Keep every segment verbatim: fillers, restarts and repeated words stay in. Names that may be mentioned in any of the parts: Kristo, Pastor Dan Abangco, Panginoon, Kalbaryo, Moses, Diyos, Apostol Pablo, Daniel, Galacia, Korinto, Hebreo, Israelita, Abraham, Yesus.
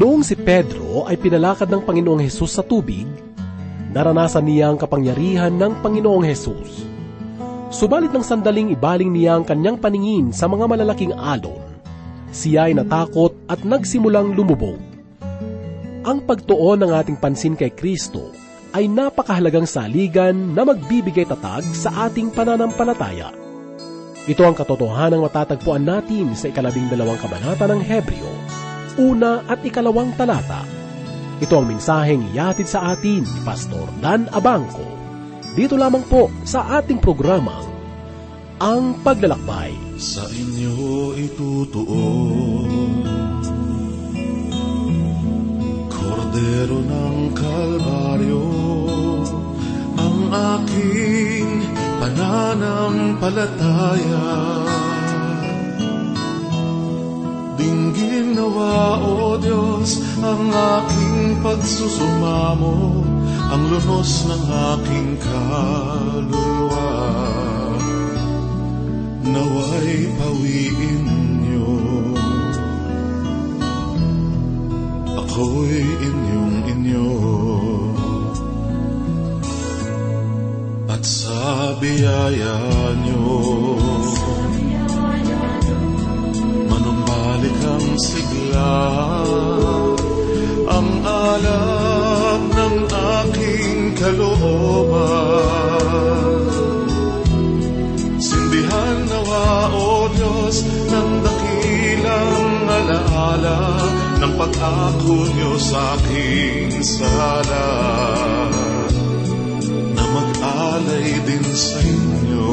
Noong si Pedro ay pinalakad ng Panginoong Hesus sa tubig, naranasan niya ang kapangyarihan ng Panginoong Hesus. Subalit ng sandaling ibaling niya ang kanyang paningin sa mga malalaking alon, siya ay natakot at nagsimulang lumubog. Ang pagtuon ng ating pansin kay Kristo ay napakahalagang saligan na magbibigay tatag sa ating pananampalataya. Ito ang katotohanang matatagpuan natin sa ikalabing dalawang kabanata ng Hebreo, una at ikalawang talata. Ito ang mensaheng iatid sa atin ni Pastor Dan Abangco. Dito lamang po sa ating programa, Ang Paglalakbay. Sa inyo itutuon, Kordero ng Kalbaryo, ang aking pananampalataya. Dinggin nawa, O Diyos, ang aking pagsusumamo, ang lunos ng aking kaluluwa. Nawa'y pawiin niyo, ako'y inyong inyo. At sa biyaya niyo, manumbalik ang sigla, ang alab ng aking kalooban. Sindihan nawa, O Diyos, ng dakilang alaala ng pag-ako niyo sa aking sala, na mag-alay din sa inyo,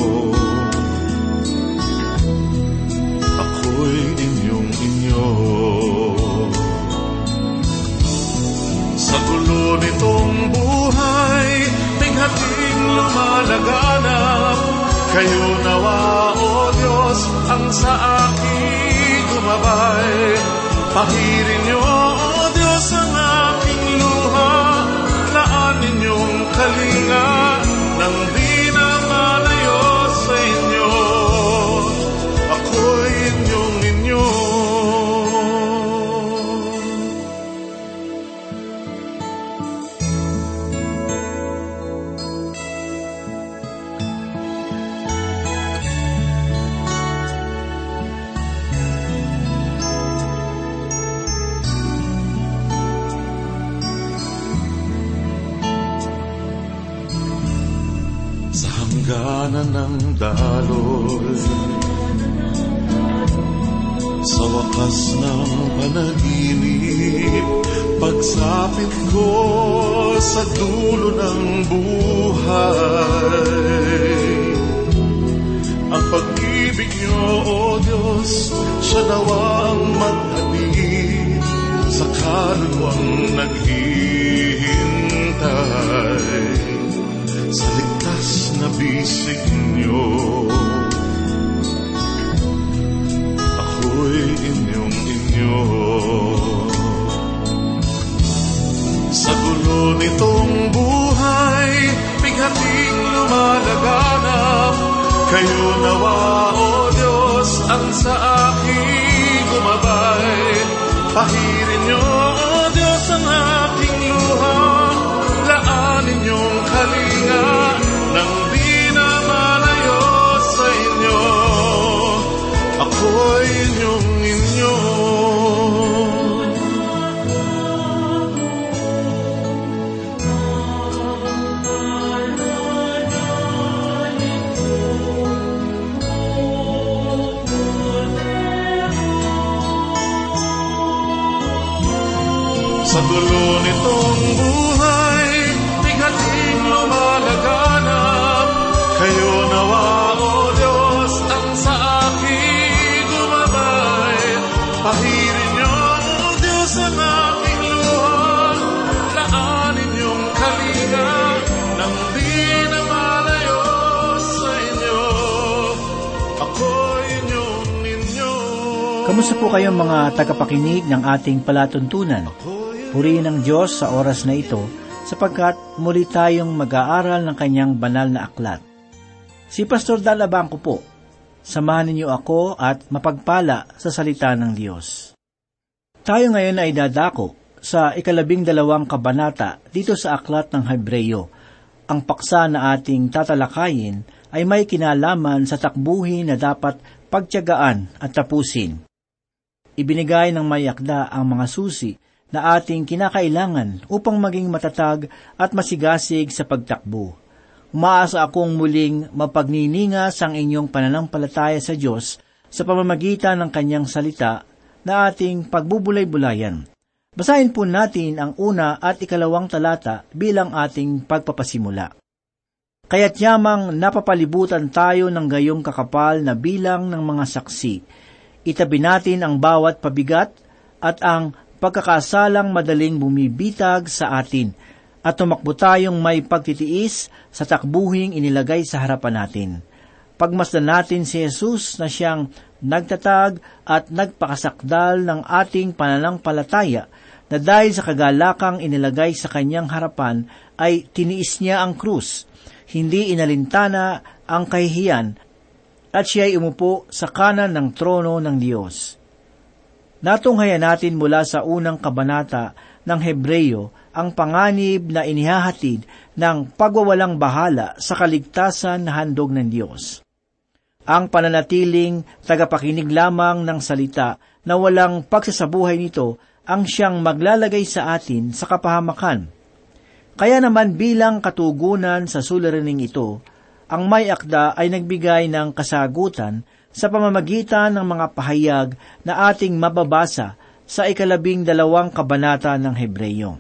ako'y inyong inyo. Sa gulo nitong buhay, tinghating lumalaganap, kayo nawa, O Diyos, ang sa akin gumabay. Pahirin niyo, O Diyos, ang aking luha, laan ninyong kalinga, nang di na malayo sa inyo, ako'y inyong inyo. Hangganan ng dalol, sa wakas ng panaginip, pagsapit ko sa dulo ng buhay. Ang pag-ibig niyo, O Diyos, siya nawa ang maghatid sa kaluluwang naghihintay. Sa ligtas na bisig niyo, ako'y inyong inyo. Sa gulo nitong buhay, bighating lumalaganap, kayo nawa, O Diyos, ang sa akin gumabay. Pahirin niyo, O Diyos, ang aking luha, laan ninyong kalinga, nang di na malayo sa inyo, ako'y inyong inyo. Sa dulo nitong buhay, tinghating lumalaganap, kayo nawa, O Diyos, ang sa akin gumabay. Pahirin niyo, O Diyos, ang aking luha, laanin niyong kalinga, nang di na malayo sa inyo, ako'y inyong ninyo. Kamusta po kayong mga tagapakinig ng ating palatuntunan? Purihin ang Diyos sa oras na ito sapagkat muli tayong mag-aaral ng kanyang banal na aklat. Si Pastor Dan Abangco po, samahan ninyo ako at mapagpala sa salita ng Diyos. Tayo ngayon ay dadako sa ikalabing dalawang kabanata dito sa aklat ng Hebreo. Ang paksa na ating tatalakayin ay may kinalaman sa takbuhin na dapat pagtiyagaan at tapusin. Ibinigay ng may akda ang mga susi na ating kinakailangan upang maging matatag at masigasig sa pagtakbo. Umaasa akong muling mapagniningas ang inyong pananampalataya sa Diyos sa pamamagitan ng Kanyang salita na ating pagbubulay-bulayan. Basahin po natin ang una at ikalawang talata bilang ating pagpapasimula. Kaya't yamang napapalibutan tayo ng gayong kakapal na bilang ng mga saksi. Itabi natin ang bawat pabigat at ang pagkakasalang madaling bumibitag sa atin, at tumakbo tayong may pagtitiis sa takbuhing inilagay sa harapan natin. Pagmasdan natin si Yesus na siyang nagtatag at nagpakasakdal ng ating pananampalataya na dahil sa kagalakang inilagay sa kanyang harapan ay tiniis niya ang krus, hindi inalintana ang kahihiyan, at siya ay umupo sa kanan ng trono ng Diyos. Natunghayan natin mula sa unang kabanata ng Hebreo ang panganib na inihahatid ng pagwawalang bahala sa kaligtasan na handog ng Diyos. Ang pananatiling tagapakinig lamang ng salita na walang pagsasabuhay nito ang siyang maglalagay sa atin sa kapahamakan. Kaya naman bilang katugunan sa suliraning ito, ang may akda ay nagbigay ng kasagutan sa pamamagitan ng mga pahayag na ating mababasa sa ikalabing dalawang kabanata ng Hebreo.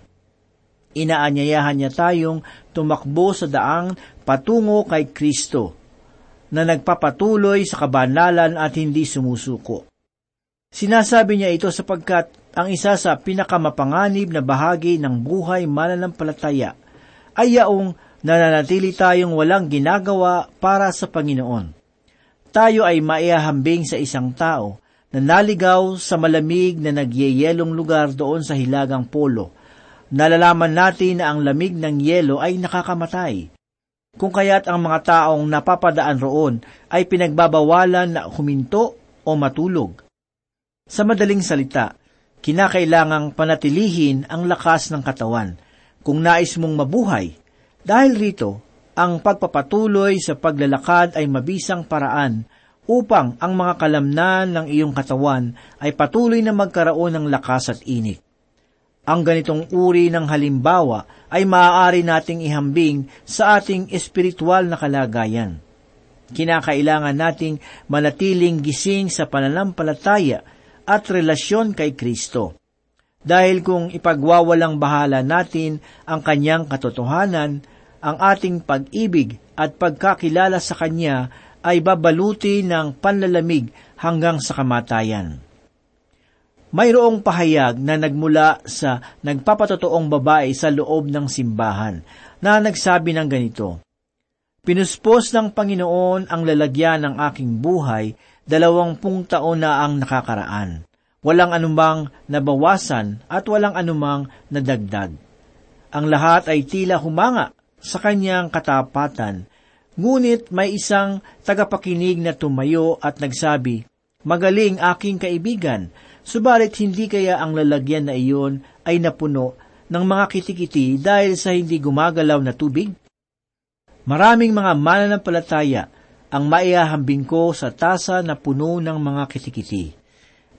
Inaanyayahan niya tayong tumakbo sa daang patungo kay Kristo, na nagpapatuloy sa kabanalan at hindi sumusuko. Sinasabi niya ito sapagkat ang isa sa pinakamapanganib na bahagi ng buhay mananampalataya ay yaong nananatili tayong walang ginagawa para sa Panginoon. Tayo ay maihahambing sa isang tao na naligaw sa malamig na nagyeyelong lugar doon sa Hilagang Polo. Nalalaman natin na ang lamig ng yelo ay nakakamatay. Kung kaya't ang mga taong napapadaan roon ay pinagbabawalan na huminto o matulog. Sa madaling salita, kinakailangang panatilihin ang lakas ng katawan kung nais mong mabuhay. Dahil rito, ang pagpapatuloy sa paglalakad ay mabisang paraan upang ang mga kalamnan ng iyong katawan ay patuloy na magkaroon ng lakas at init. Ang ganitong uri ng halimbawa ay maaari nating ihambing sa ating espiritual na kalagayan. Kinakailangan nating manatiling gising sa pananampalataya at relasyon kay Kristo. Dahil kung ipagwawalang bahala natin ang kanyang katotohanan, ang ating pag-ibig at pagkakilala sa kanya ay babaluti ng panlalamig hanggang sa kamatayan. Mayroong pahayag na nagmula sa nagpapatotoong babae sa loob ng simbahan na nagsabi ng ganito, "Pinuspos ng Panginoon ang lalagyan ng aking buhay, dalawampung taon na ang nakakaraan. Walang anumang nabawasan at walang anumang nadagdag. Ang lahat ay tila humanga sa kanyang katapatan, ngunit may isang tagapakinig na tumayo at nagsabi, magaling aking kaibigan, subalit hindi kaya ang lalagyan na iyon ay napuno ng mga kitikiti dahil sa hindi gumagalaw na tubig?" Maraming mga mananampalataya ang maihahambing ko sa tasa na puno ng mga kitikiti.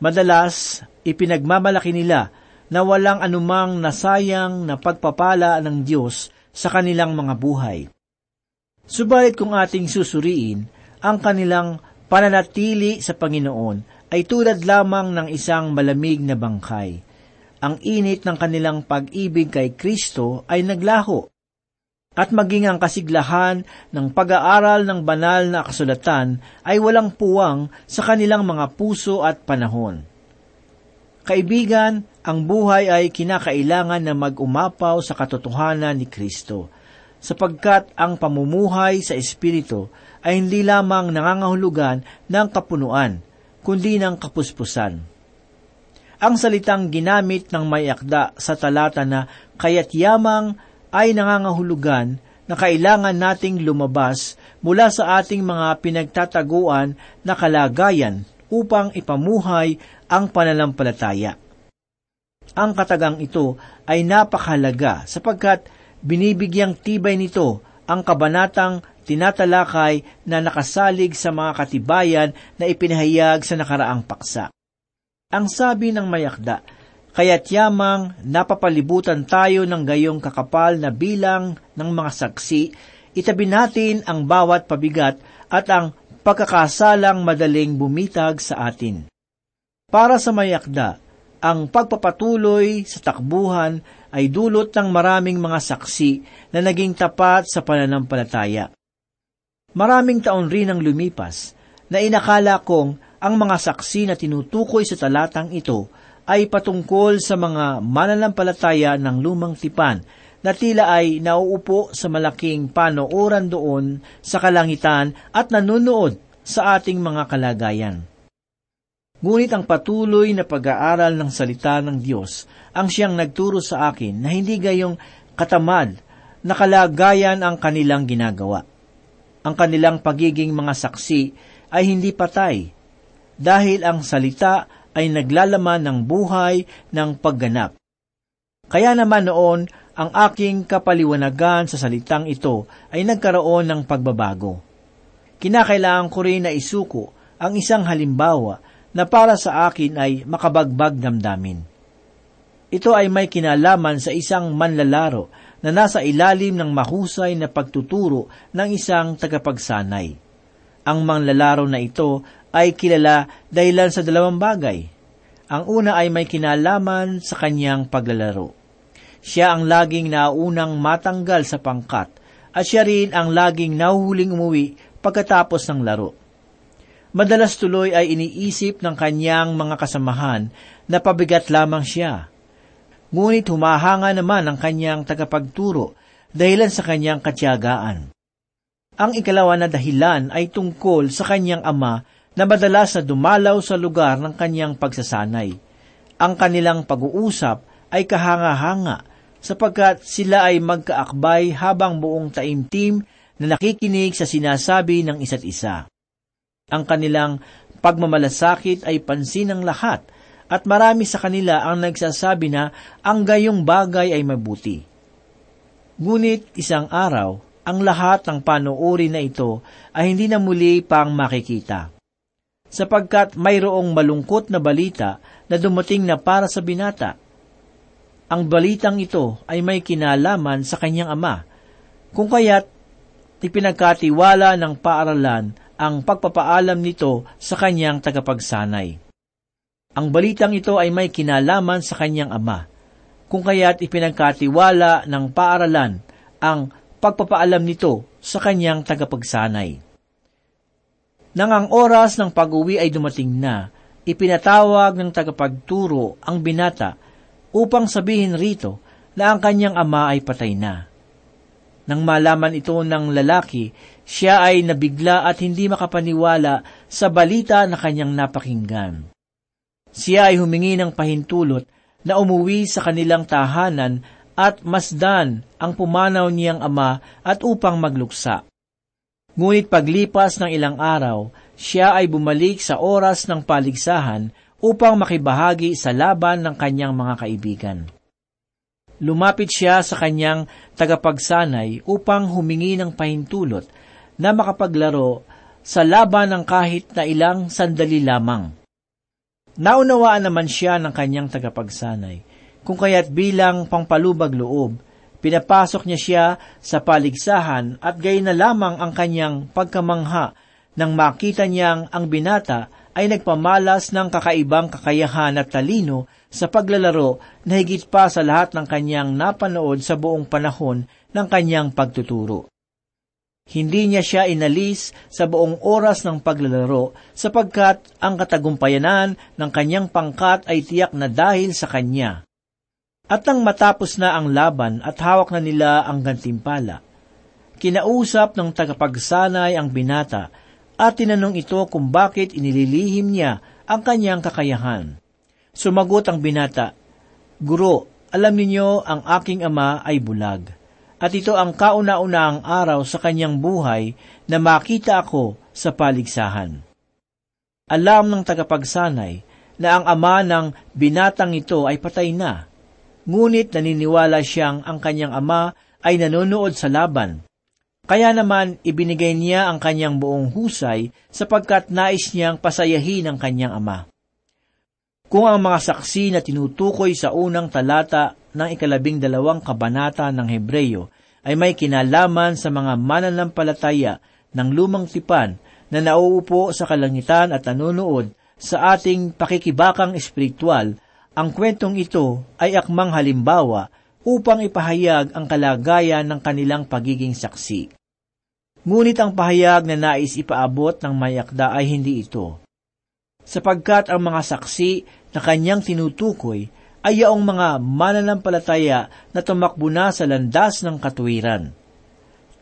Madalas, ipinagmamalaki nila na walang anumang nasayang na pagpapala ng Diyos sa kanilang mga buhay. Subalit kung ating susuriin, ang kanilang pananatili sa Panginoon ay tulad lamang ng isang malamig na bangkay. Ang init ng kanilang pag-ibig kay Kristo ay naglaho, at maging ang kasiglahan ng pag-aaral ng banal na kasulatan ay walang puwang sa kanilang mga puso at panahon. Kaibigan, ang buhay ay kinakailangan na mag-umapaw sa katotohanan ni Kristo, sapagkat ang pamumuhay sa Espiritu ay hindi lamang nangangahulugan ng kapunuan, kundi ng kapuspusan. Ang salitang ginamit ng may akda sa talata na kaya't yamang ay nangangahulugan na kailangan nating lumabas mula sa ating mga pinagtataguan na kalagayan upang ipamuhay ang pananampalataya. Ang katagang ito ay napakahalaga sapagkat binibigyang tibay nito ang kabanatang tinatalakay na nakasalig sa mga katibayan na ipinahayag sa nakaraang paksa. Ang sabi ng mayakda, kaya't yamang napapalibutan tayo ng gayong kakapal na bilang ng mga saksi, itabi natin ang bawat pabigat at ang pagkakasalang madaling bumitag sa atin. Para sa mayakda, ang pagpapatuloy sa takbuhan ay dulot ng maraming mga saksi na naging tapat sa pananampalataya. Maraming taon rin ang lumipas na inakala kong ang mga saksi na tinutukoy sa talatang ito ay patungkol sa mga mananampalataya ng lumang tipan na tila ay nauupo sa malaking panooran doon sa kalangitan at nanunood sa ating mga kalagayan. Ngunit ang patuloy na pag-aaral ng salita ng Diyos ang siyang nagturo sa akin na hindi gayong katamad na kalagayan ang kanilang ginagawa. Ang kanilang pagiging mga saksi ay hindi patay dahil ang salita ay naglalaman ng buhay ng pagganap. Kaya naman noon, ang aking kapaliwanagan sa salitang ito ay nagkaroon ng pagbabago. Kinakailangan ko rin na isuko ang isang halimbawa na para sa akin ay makabagbag damdamin. Ito ay may kinalaman sa isang manlalaro na nasa ilalim ng mahusay na pagtuturo ng isang tagapagsanay. Ang manlalaro na ito ay kilala dahilan sa dalawang bagay. Ang una ay may kinalaman sa kanyang paglalaro. Siya ang laging naunang matanggal sa pangkat at siya rin ang laging nahuhuling umuwi pagkatapos ng laro. Madalas tuloy ay iniisip ng kanyang mga kasamahan na pabigat lamang siya. Ngunit humahanga naman ang kanyang tagapagturo dahilan sa kanyang katiyagaan. Ang ikalawa na dahilan ay tungkol sa kanyang ama na madalas na dumalaw sa lugar ng kanyang pagsasanay. Ang kanilang pag-uusap ay kahanga-hanga sapagkat sila ay magkaakbay habang buong taimtim na nakikinig sa sinasabi ng isa't isa. Ang kanilang pagmamalasakit ay pansin ng lahat at marami sa kanila ang nagsasabi na ang gayong bagay ay mabuti. Ngunit isang araw, ang lahat ng panuuri na ito ay hindi na muli pang makikita, sapagkat mayroong malungkot na balita na dumating na para sa binata. Ang balitang ito ay may kinalaman sa kanyang ama, kung kaya't ipinagkatiwala ng paaralan ang pagpapaalam nito sa kanyang tagapagsanay. Ang balitang ito ay may kinalaman sa kanyang ama, kung kaya't ipinagkatiwala ng paaralan ang pagpapaalam nito sa kanyang tagapagsanay. Nang ang oras ng pag-uwi ay dumating na, ipinatawag ng tagapagturo ang binata upang sabihin rito na ang kanyang ama ay patay na. Nang malaman ito ng lalaki, siya ay nabigla at hindi makapaniwala sa balita na kanyang napakinggan. Siya ay humingi ng pahintulot na umuwi sa kanilang tahanan at masdan ang pumanaw niyang ama at upang magluksa. Ngunit paglipas ng ilang araw, siya ay bumalik sa oras ng paligsahan upang makibahagi sa laban ng kanyang mga kaibigan. Lumapit siya sa kanyang tagapagsanay upang humingi ng pahintulot na makapaglaro sa laban ng kahit na ilang sandali lamang. Naunawaan naman siya ng kanyang tagapagsanay, kung kaya't bilang pangpalubag loob, pinapasok niya siya sa paligsahan at gayon na lamang ang kanyang pagkamangha nang makita niyang ang binata ay nagpamalas ng kakaibang kakayahan at talino sa paglalaro na higit pa sa lahat ng kanyang napanood sa buong panahon ng kanyang pagtuturo. Hindi niya siya inalis sa buong oras ng paglalaro sapagkat ang katagumpayanan ng kanyang pangkat ay tiyak na dahil sa kanya. At nang matapos na ang laban at hawak na nila ang gantimpala, kinausap ng tagapagsanay ang binata at tinanong ito kung bakit inililihim niya ang kanyang kakayahan. Sumagot ang binata, "Guro, alam niyo ang aking ama ay bulag, at ito ang kauna-unahang araw sa kanyang buhay na makita ako sa paligsahan." Alam ng tagapagsanay na ang ama ng binatang ito ay patay na, ngunit naniniwala siyang ang kanyang ama ay nanonood sa laban. Kaya naman ibinigay niya ang kanyang buong husay sapagkat nais niyang pasayahin ang kanyang ama. Kung ang mga saksi na tinutukoy sa unang talata ng ikalabing dalawang kabanata ng Hebreo ay may kinalaman sa mga mananampalataya ng lumang tipan na nauupo sa kalangitan at nanonood sa ating pakikibakang espiritual, ang kwentong ito ay akmang halimbawa upang ipahayag ang kalagayan ng kanilang pagiging saksi. Ngunit ang pahayag na nais ipaabot ng mayakda ay hindi ito, sapagkat ang mga saksi na kanyang tinutukoy ay yaong mga mananampalataya na tumakbo na sa landas ng katuwiran.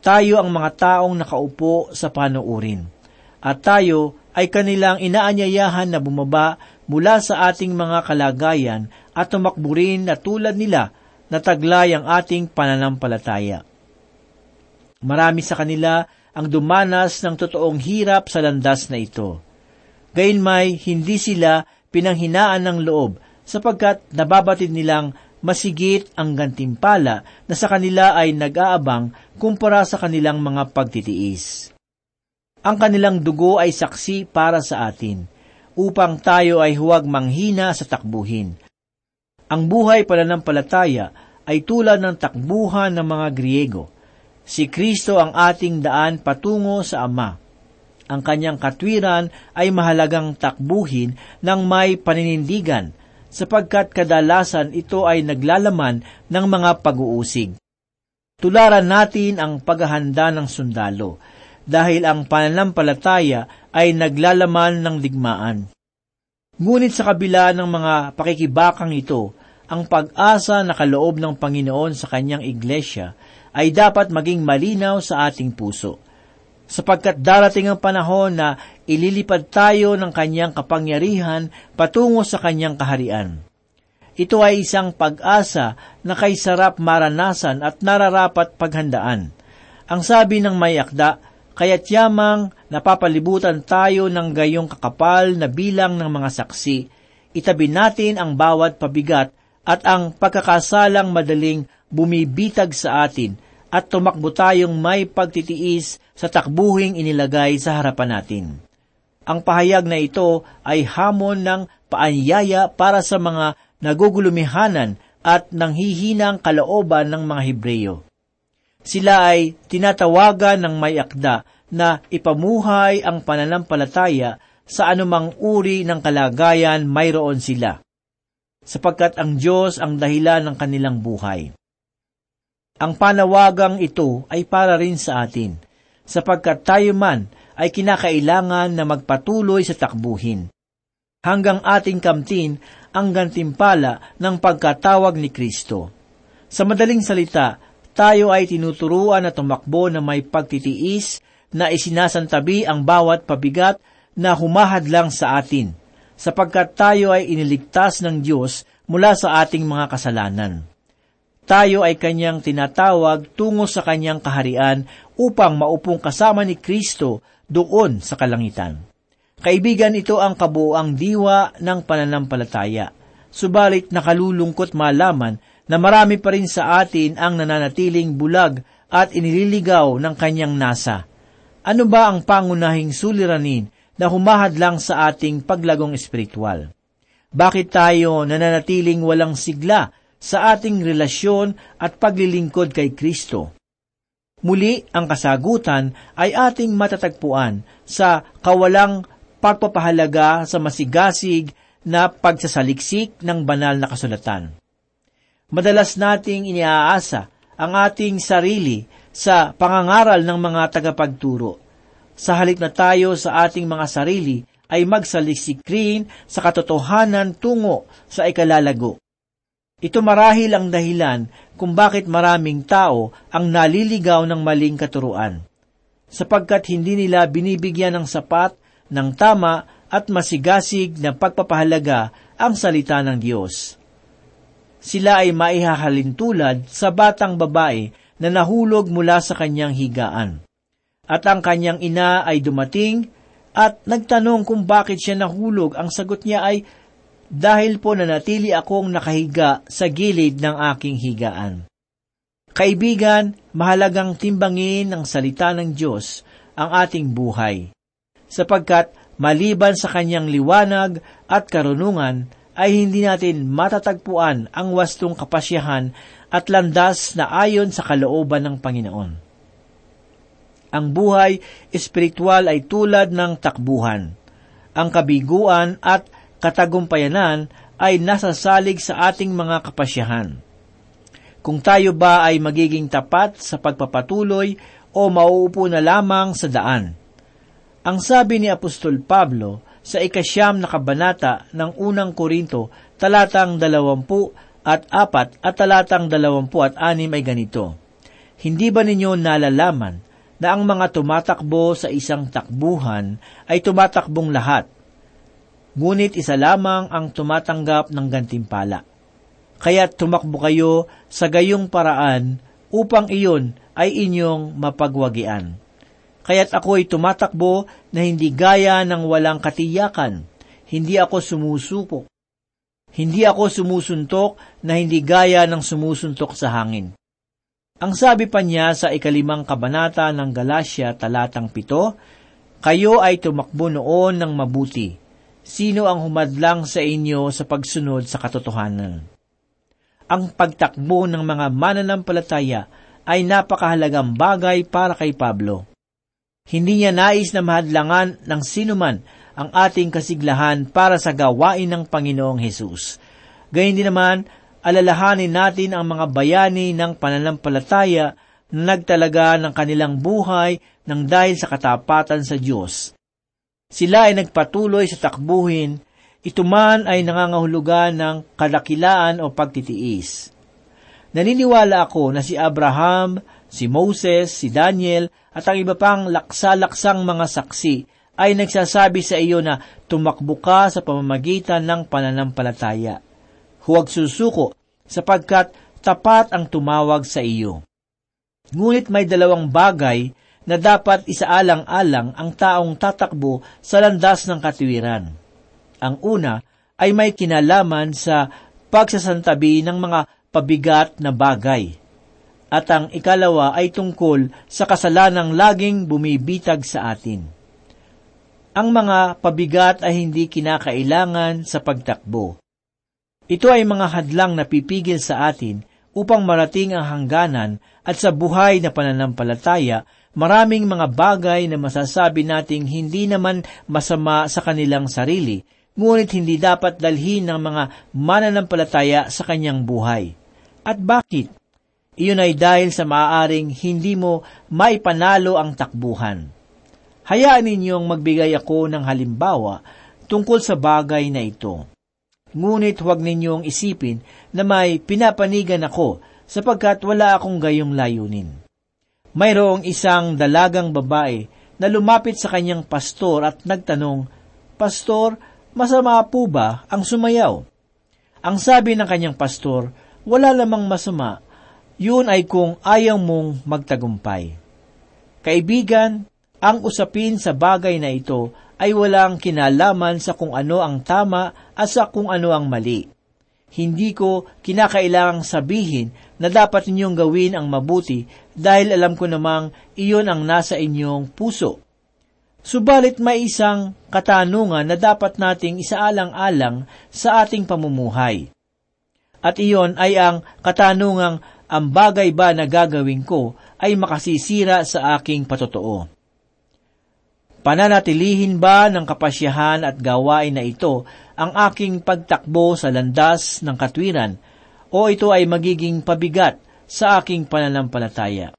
Tayo ang mga taong nakaupo sa panuurin, at tayo ay kanilang inaanyayahan na bumaba mula sa ating mga kalagayan at tumakbo rin na tulad nila na taglay ang ating pananampalataya. Marami sa kanila ang dumanas ng totoong hirap sa landas na ito. Gayunmay, hindi sila pinanghinaan ng loob sapagkat nababatid nilang masigit ang gantimpala na sa kanila ay nag-aabang kumpara sa kanilang mga pagtitiis. Ang kanilang dugo ay saksi para sa atin, upang tayo ay huwag manghina sa takbuhin. Ang buhay pananampalataya ay tulad ng takbuhan ng mga Griego. Si Kristo ang ating daan patungo sa Ama. Ang kanyang katwiran ay mahalagang takbuhin ng may paninindigan, sapagkat kadalasan ito ay naglalaman ng mga pag-uusig. Tularan natin ang paghahanda ng sundalo, dahil ang pananampalataya ay naglalaman ng digmaan. Ngunit sa kabila ng mga pakikibakang ito, ang pag-asa na kaloob ng Panginoon sa kanyang iglesia ay dapat maging malinaw sa ating puso, sapagkat darating ang panahon na ililipad tayo ng kanyang kapangyarihan patungo sa kanyang kaharian. Ito ay isang pag-asa na kaysarap maranasan at nararapat paghandaan. Ang sabi ng may akda, kaya't yamang napapalibutan tayo ng gayong kakapal na bilang ng mga saksi, itabi natin ang bawat pabigat at ang pagkakasalang madaling bumibitag sa atin, at tumakbo tayong may pagtitiis sa takbuhing inilagay sa harapan natin. Ang pahayag na ito ay hamon ng paanyaya para sa mga nagugulumihanan at nanghihinang kalooban ng mga Hebreo. Sila ay tinatawagan ng may akda na ipamuhay ang pananampalataya sa anumang uri ng kalagayan mayroon sila, sapagkat ang Diyos ang dahilan ng kanilang buhay. Ang panawagang ito ay para rin sa atin, sapagkat tayo man ay kinakailangan na magpatuloy sa takbuhin, hanggang ating kamtin ang gantimpala ng pagkatawag ni Kristo. Sa madaling salita, tayo ay tinuturuan na tumakbo na may pagtitiis na isinasantabi ang bawat pabigat na humahadlang sa atin, sapagkat tayo ay iniligtas ng Diyos mula sa ating mga kasalanan. Tayo ay kanyang tinatawag tungo sa kanyang kaharian upang maupong kasama ni Kristo doon sa kalangitan. Kaibigan, ito ang kabuuang diwa ng pananampalataya. Subalit nakalulungkot malaman na marami pa rin sa atin ang nananatiling bulag at inililigaw ng kanyang nasa. Ano ba ang pangunahing suliranin na humahadlang sa ating paglagong espiritual? Bakit tayo nananatiling walang sigla sa ating relasyon at paglilingkod kay Kristo? Muli, ang kasagutan ay ating matatagpuan sa kawalang pagpapahalaga sa masigasig na pagsasaliksik ng banal na kasulatan. Madalas nating iniaasa ang ating sarili sa pangangaral ng mga tagapagturo. Sa halip na tayo sa ating mga sarili ay magsaliksikrin sa katotohanan tungo sa ikalalago. Ito marahil ang dahilan kung bakit maraming tao ang naliligaw ng maling katuruan, sapagkat hindi nila binibigyan ng sapat, ng tama at masigasig na pagpapahalaga ang salita ng Diyos. Sila ay maihahalin tulad sa batang babae na nahulog mula sa kanyang higaan, at ang kanyang ina ay dumating at nagtanong kung bakit siya nahulog. Ang sagot niya ay, dahil po nanatili akong nakahiga sa gilid ng aking higaan. Kaibigan, mahalagang timbangin ng salita ng Diyos ang ating buhay, sapagkat maliban sa kanyang liwanag at karunungan, ay hindi natin matatagpuan ang wastong kapasyahan at landas na ayon sa kalooban ng Panginoon. Ang buhay espiritual ay tulad ng takbuhan. Ang kabiguan at katagumpayanan ay nasasalig sa ating mga kapasyahan. Kung tayo ba ay magiging tapat sa pagpapatuloy o mauupo na lamang sa daan. Ang sabi ni Apostol Pablo sa ikasyam na kabanata ng unang Korinto, talatang dalawampu at apat at talatang dalawampu at anim ay ganito, "Hindi ba ninyo nalalaman na ang mga tumatakbo sa isang takbuhan ay tumatakbong lahat, ngunit isa lamang ang tumatanggap ng gantimpala? Kaya tumakbo kayo sa gayong paraan upang iyon ay inyong mapagwagian. Kaya't ako'y tumatakbo na hindi gaya ng walang katiyakan, hindi ako sumusuko. Hindi ako sumusuntok na hindi gaya ng sumusuntok sa hangin." Ang sabi pa niya sa ikalimang kabanata ng Galacia talatang pito, "Kayo ay tumakbo noon ng mabuti. Sino ang humadlang sa inyo sa pagsunod sa katotohanan?" Ang pagtakbo ng mga mananampalataya ay napakahalagang bagay para kay Pablo. Hindi niya nais na mahadlangan ng sinuman ang ating kasiglahan para sa gawain ng Panginoong Hesus. Gayon din naman, alalahanin natin ang mga bayani ng pananampalataya na nagtalaga ng kanilang buhay nang dahil sa katapatan sa Diyos. Sila ay nagpatuloy sa takbuhin, ito man ay nangangahulugan ng kadakilaan o pagtitiis. Naniniwala ako na si Abraham, si Moses, si Daniel, at ang iba pang laksa-laksang mga saksi ay nagsasabi sa iyo na tumakbo ka sa pamamagitan ng pananampalataya. Huwag susuko, sapagkat tapat ang tumawag sa iyo. Ngunit may dalawang bagay na dapat isaalang-alang ang taong tatakbo sa landas ng katuwiran. Ang una ay may kinalaman sa pagsasantabi ng mga pabigat na bagay. At ang ikalawa ay tungkol sa kasalanang laging bumibitag sa atin. Ang mga pabigat ay hindi kinakailangan sa pagtakbo. Ito ay mga hadlang na pipigil sa atin upang marating ang hangganan at sa buhay na pananampalataya, maraming mga bagay na masasabi nating hindi naman masama sa kanilang sarili, ngunit hindi dapat dalhin ng mga mananampalataya sa kanyang buhay. At bakit? Iyon ay dahil sa maaaring hindi mo maipanalo ang takbuhan. Hayaan ninyong magbigay ako ng halimbawa tungkol sa bagay na ito. Ngunit huwag ninyong isipin na may pinapanigan ako sapagkat wala akong gayong layunin. Mayroong isang dalagang babae na lumapit sa kanyang pastor at nagtanong, "Pastor, masama po ba ang sumayaw?" Ang sabi ng kanyang pastor, "Wala lamang masama. Yun ay kung ayaw mong magtagumpay." Kaibigan, ang usapin sa bagay na ito ay walang kinalaman sa kung ano ang tama at sa kung ano ang mali. Hindi ko kinakailangang sabihin na dapat ninyong gawin ang mabuti dahil alam ko namang iyon ang nasa inyong puso. Subalit may isang katanungan na dapat nating isaalang-alang sa ating pamumuhay. At iyon ay ang katanungang, ang bagay ba na gagawin ko ay makasisira sa aking patotoo? Pananatilihin ba ng kapasyahan at gawain na ito ang aking pagtakbo sa landas ng katwiran, o ito ay magiging pabigat sa aking pananampalataya?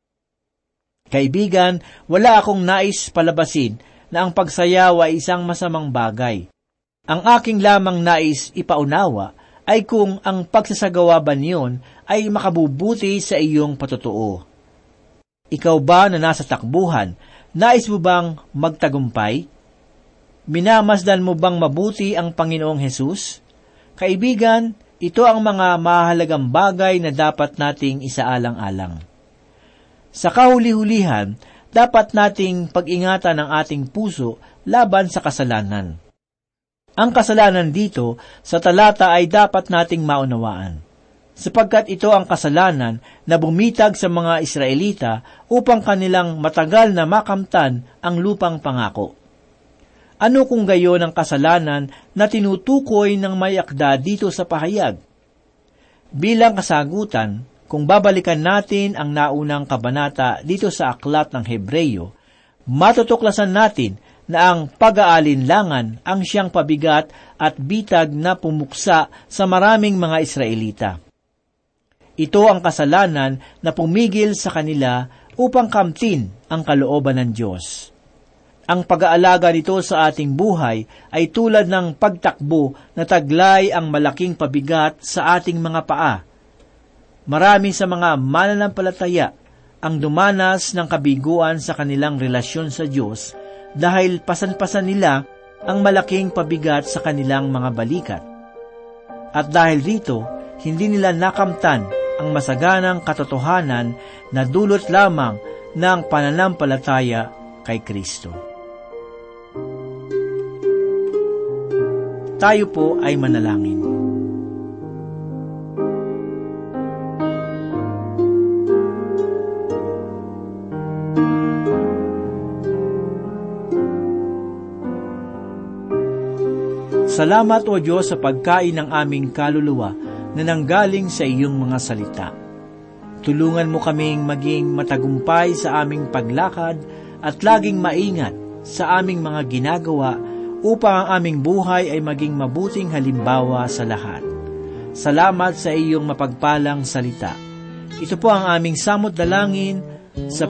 Kaibigan, wala akong nais palabasin na ang pagsayaw ay isang masamang bagay. Ang aking lamang nais ipaunawa ay kung ang pagsasagawa ba niyon ay makabubuti sa iyong patotoo. Ikaw ba na nasa takbuhan, nais mo bang magtagumpay? Minamasdan mo bang mabuti ang Panginoong Hesus? Kaibigan, ito ang mga mahalagang bagay na dapat nating isaalang-alang. Sa kahuli-hulihan, dapat nating pag-ingatan ang ating puso laban sa kasalanan. Ang kasalanan dito sa talata ay dapat nating maunawaan, sapagkat ito ang kasalanan na bumitag sa mga Israelita upang kanilang matagal na makamtan ang lupang pangako. Ano kung gayon ang kasalanan na tinutukoy ng may akda dito sa pahayag? Bilang kasagutan, kung babalikan natin ang naunang kabanata dito sa aklat ng Hebreo, matutuklasan natin na ang pag-aalinlangan ang siyang pabigat at bitag na pumuksa sa maraming mga Israelita. Ito ang kasalanan na pumigil sa kanila upang kamtin ang kalooban ng Diyos. Ang pag-aalaga nito sa ating buhay ay tulad ng pagtakbo na taglay ang malaking pabigat sa ating mga paa. Marami sa mga mananampalataya ang dumanas ng kabiguan sa kanilang relasyon sa Diyos dahil pasan-pasan nila ang malaking pabigat sa kanilang mga balikat. At dahil dito, hindi nila nakamtan ang masaganang katotohanan na dulot lamang ng pananampalataya kay Kristo. Tayo po ay manalangin. Salamat o Diyos sa pagkain ng aming kaluluwa na nanggaling sa iyong mga salita. Tulungan mo kaming maging matagumpay sa aming paglakad at laging maingat sa aming mga ginagawa upang ang aming buhay ay maging mabuting halimbawa sa lahat. Salamat sa iyong mapagpalang salita. Ito po ang aming samot dalangin sa